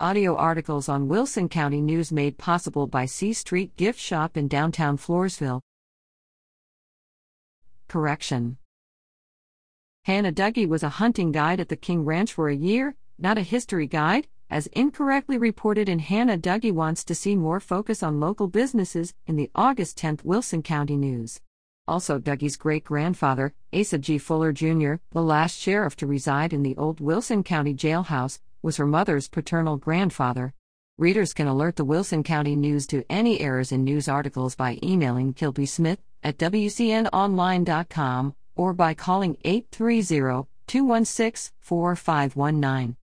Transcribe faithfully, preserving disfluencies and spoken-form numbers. Audio articles on Wilson County News made possible by C Street Gift Shop in downtown Floresville. Correction. Hannah Doughty was a hunting guide at the King Ranch for a year, not a history guide, as incorrectly reported in Hannah Doughty Wants to See More Focus on Local Businesses in the August tenth Wilson County News. Also, Doughty's great-grandfather, Asa G. Fuller Junior, the last sheriff to reside in the old Wilson County jailhouse, was her mother's paternal grandfather. Readers can alert the Wilson County News to any errors in news articles by emailing Kilby Smith at w c n online dot com or by calling eight three zero, two one six, four five one nine.